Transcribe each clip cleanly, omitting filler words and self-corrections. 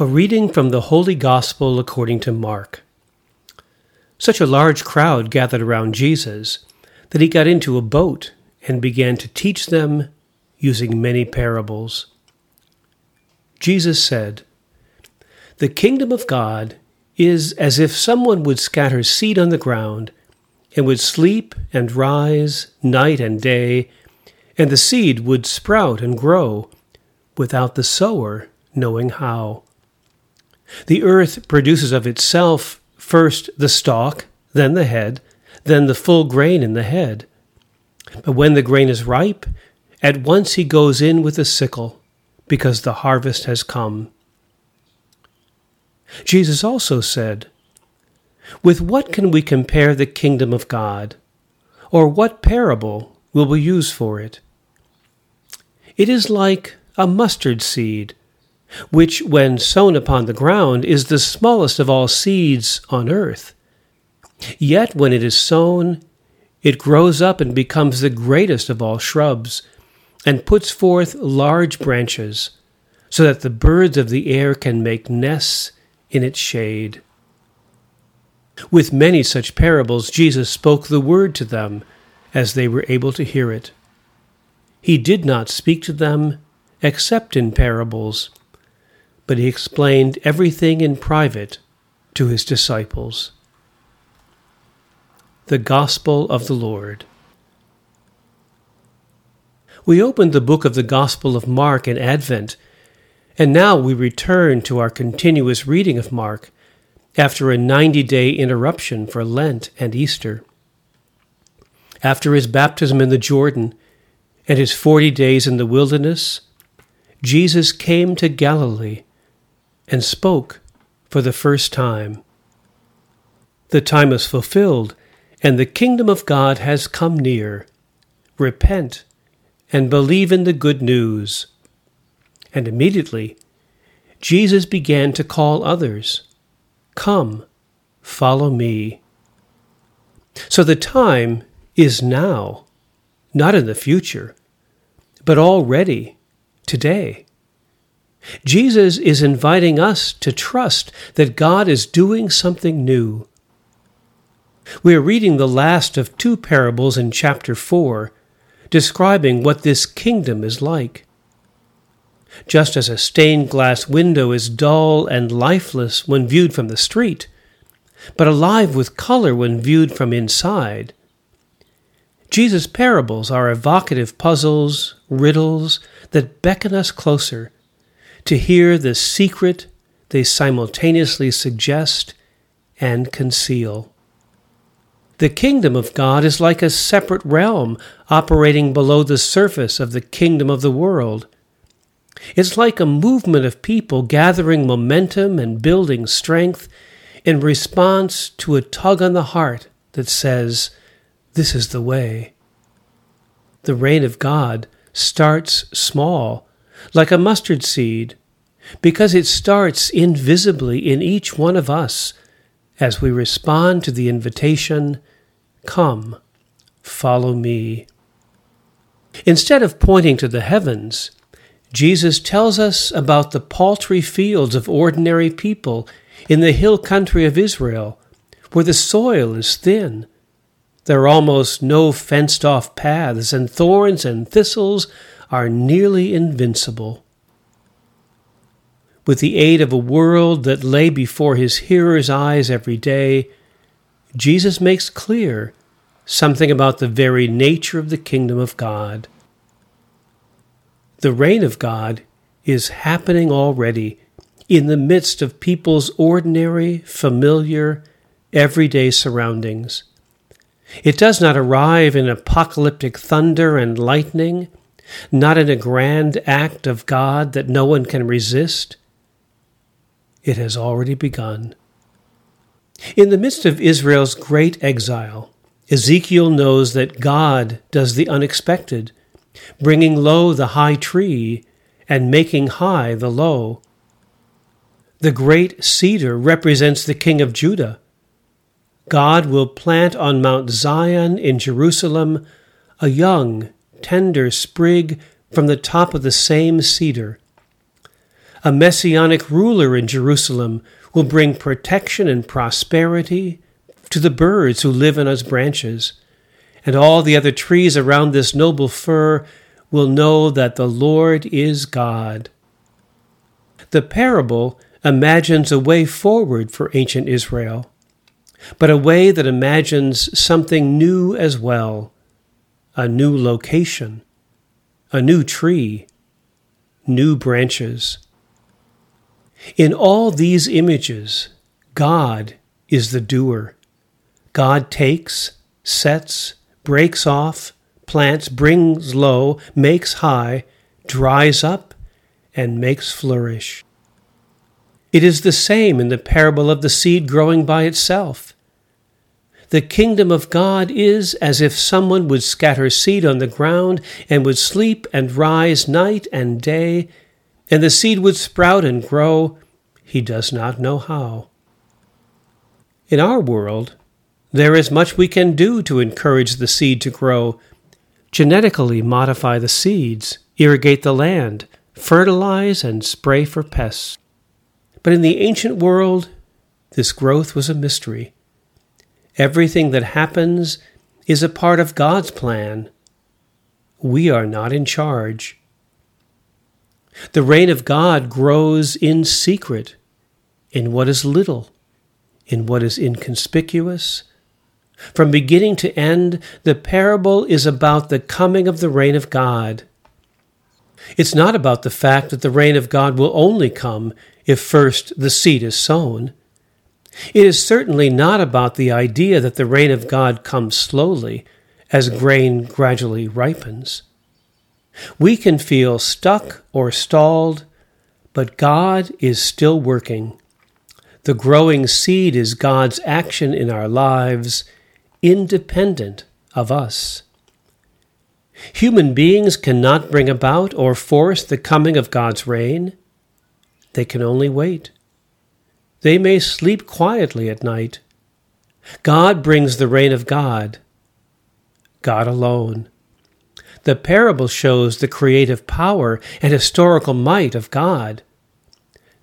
A reading from the Holy Gospel according to Mark. Such a large crowd gathered around Jesus that he got into a boat and began to teach them using many parables. Jesus said, "The kingdom of God is as if someone would scatter seed on the ground and would sleep and rise night and day, and the seed would sprout and grow without the sower knowing how. The earth produces of itself first the stalk, then the head, then the full grain in the head. But when the grain is ripe, at once he goes in with a sickle, because the harvest has come." Jesus also said, "With what can we compare the kingdom of God? Or what parable will we use for it? It is like a mustard seed, which, when sown upon the ground, is the smallest of all seeds on earth. Yet when it is sown, it grows up and becomes the greatest of all shrubs, and puts forth large branches, so that the birds of the air can make nests in its shade." With many such parables, Jesus spoke the word to them as they were able to hear it. He did not speak to them except in parables, but he explained everything in private to his disciples. The Gospel of the Lord. We opened the book of the Gospel of Mark in Advent, and now we return to our continuous reading of Mark after a 90-day interruption for Lent and Easter. After his baptism in the Jordan and his 40 days in the wilderness, Jesus came to Galilee and spoke for the first time. "The time is fulfilled, and the kingdom of God has come near. Repent and believe in the good news." And immediately, Jesus began to call others, "Come, follow me." So the time is now, not in the future, but already today. Jesus is inviting us to trust that God is doing something new. We are reading the last of two parables in chapter 4, describing what this kingdom is like. Just as a stained glass window is dull and lifeless when viewed from the street, but alive with color when viewed from inside, Jesus' parables are evocative puzzles, riddles that beckon us closer to hear the secret they simultaneously suggest and conceal. The kingdom of God is like a separate realm operating below the surface of the kingdom of the world. It's like a movement of people gathering momentum and building strength in response to a tug on the heart that says, "This is the way." The reign of God starts small, like a mustard seed, because it starts invisibly in each one of us as we respond to the invitation, "Come, follow me." Instead of pointing to the heavens, Jesus tells us about the paltry fields of ordinary people in the hill country of Israel, where the soil is thin. There are almost no fenced-off paths, and thorns and thistles are nearly invincible. With the aid of a world that lay before his hearers' eyes every day, Jesus makes clear something about the very nature of the kingdom of God. The reign of God is happening already in the midst of people's ordinary, familiar, everyday surroundings. It does not arrive in apocalyptic thunder and lightning, not in a grand act of God that no one can resist. It has already begun. In the midst of Israel's great exile, Ezekiel knows that God does the unexpected, bringing low the high tree and making high the low. The great cedar represents the king of Judah. God will plant on Mount Zion in Jerusalem a young, tender sprig from the top of the same cedar, A messianic ruler in Jerusalem will bring protection and prosperity to the birds who live in its branches, and all the other trees around this noble fir will know that the Lord is God. The parable imagines a way forward for ancient Israel, but a way that imagines something new as well, a new location, a new tree, new branches. In all these images, God is the doer. God takes, sets, breaks off, plants, brings low, makes high, dries up, and makes flourish. It is the same in the parable of the seed growing by itself. The kingdom of God is as if someone would scatter seed on the ground and would sleep and rise night and day, and the seed would sprout and grow. He does not know how. In our world, there is much we can do to encourage the seed to grow. Genetically modify the seeds, irrigate the land, fertilize and spray for pests. But in the ancient world, this growth was a mystery. Everything that happens is a part of God's plan. We are not in charge. The reign of God grows in secret, in what is little, in what is inconspicuous. From beginning to end, the parable is about the coming of the reign of God. It's not about the fact that the reign of God will only come if first the seed is sown. It is certainly not about the idea that the reign of God comes slowly as grain gradually ripens. We can feel stuck or stalled, but God is still working. The growing seed is God's action in our lives, independent of us. Human beings cannot bring about or force the coming of God's reign. They can only wait. They may sleep quietly at night. God brings the reign of God. God alone. The parable shows the creative power and historical might of God.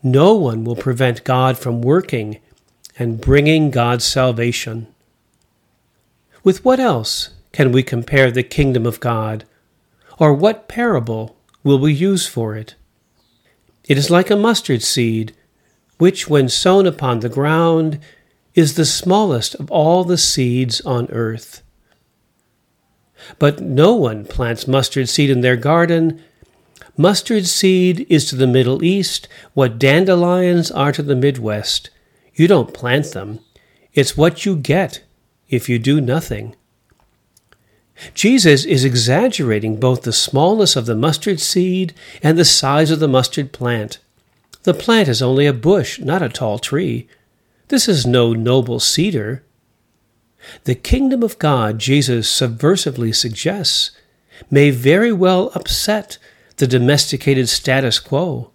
No one will prevent God from working and bringing God's salvation. With what else can we compare the kingdom of God, or what parable will we use for it? It is like a mustard seed, which, when sown upon the ground, is the smallest of all the seeds on earth. But no one plants mustard seed in their garden. Mustard seed is to the Middle East what dandelions are to the Midwest. You don't plant them. It's what you get if you do nothing. Jesus is exaggerating both the smallness of the mustard seed and the size of the mustard plant. The plant is only a bush, not a tall tree. This is no noble cedar. The kingdom of God, Jesus subversively suggests, may very well upset the domesticated status quo.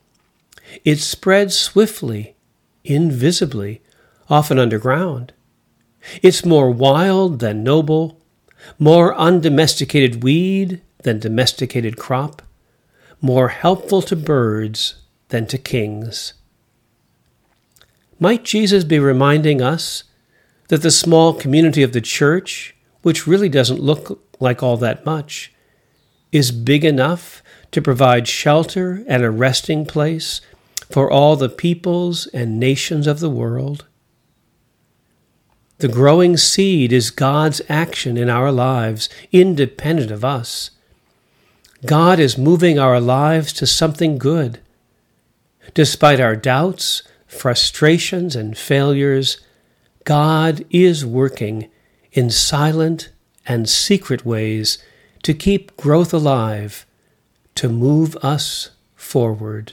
It spreads swiftly, invisibly, often underground. It's more wild than noble, more undomesticated weed than domesticated crop, more helpful to birds than to kings. Might Jesus be reminding us that the small community of the church, which really doesn't look like all that much, is big enough to provide shelter and a resting place for all the peoples and nations of the world? The growing seed is God's action in our lives, independent of us. God is moving our lives to something good. Despite our doubts, frustrations, and failures, God is working in silent and secret ways to keep growth alive, to move us forward.